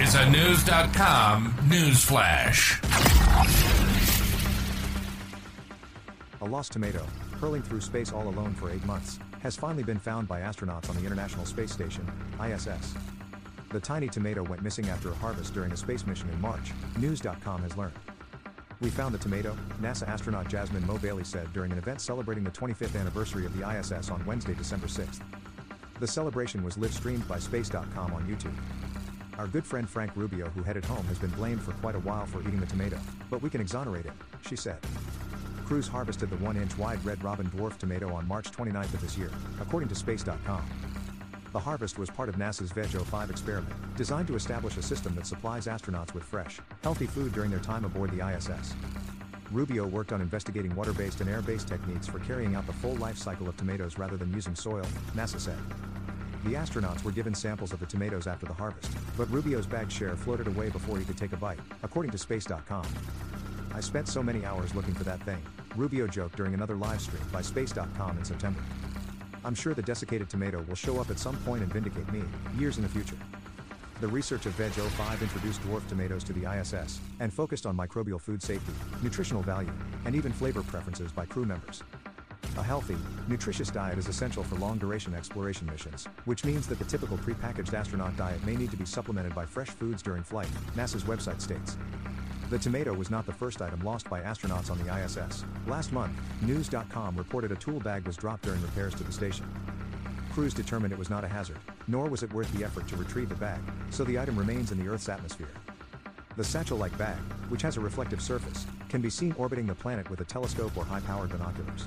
It's a News.com newsflash. A lost tomato, hurling through space all alone for 8 months, has finally been found by astronauts on the International Space Station, ISS. The tiny tomato went missing after a harvest during a space mission in March, News.com has learned. We found the tomato, NASA astronaut Jasmine Mo Bailey said during an event celebrating the 25th anniversary of the ISS on Wednesday, December 6. The celebration was live-streamed by Space.com on YouTube. Our good friend Frank Rubio, who headed home, has been blamed for quite a while for eating the tomato, but we can exonerate him, she said. Crews harvested the 1-inch wide red robin dwarf tomato on March 29th of this year, according to Space.com. The harvest was part of NASA's Veg-05 experiment, designed to establish a system that supplies astronauts with fresh, healthy food during their time aboard the ISS. Rubio worked on investigating water-based and air-based techniques for carrying out the full life cycle of tomatoes rather than using soil, NASA said. The astronauts were given samples of the tomatoes after the harvest, but Rubio's bag share floated away before he could take a bite, according to Space.com. I spent so many hours looking for that thing, Rubio joked during another live stream by Space.com in September. I'm sure the desiccated tomato will show up at some point and vindicate me, years in the future. The research of Veg-05 introduced dwarf tomatoes to the ISS, and focused on microbial food safety, nutritional value, and even flavor preferences by crew members. A healthy, nutritious diet is essential for long-duration exploration missions, which means that the typical prepackaged astronaut diet may need to be supplemented by fresh foods during flight, NASA's website states. The tomato was not the first item lost by astronauts on the ISS. Last month, News.com reported a tool bag was dropped during repairs to the station. Crews determined it was not a hazard, nor was it worth the effort to retrieve the bag, so the item remains in the Earth's atmosphere. The satchel-like bag, which has a reflective surface, can be seen orbiting the planet with a telescope or high-powered binoculars.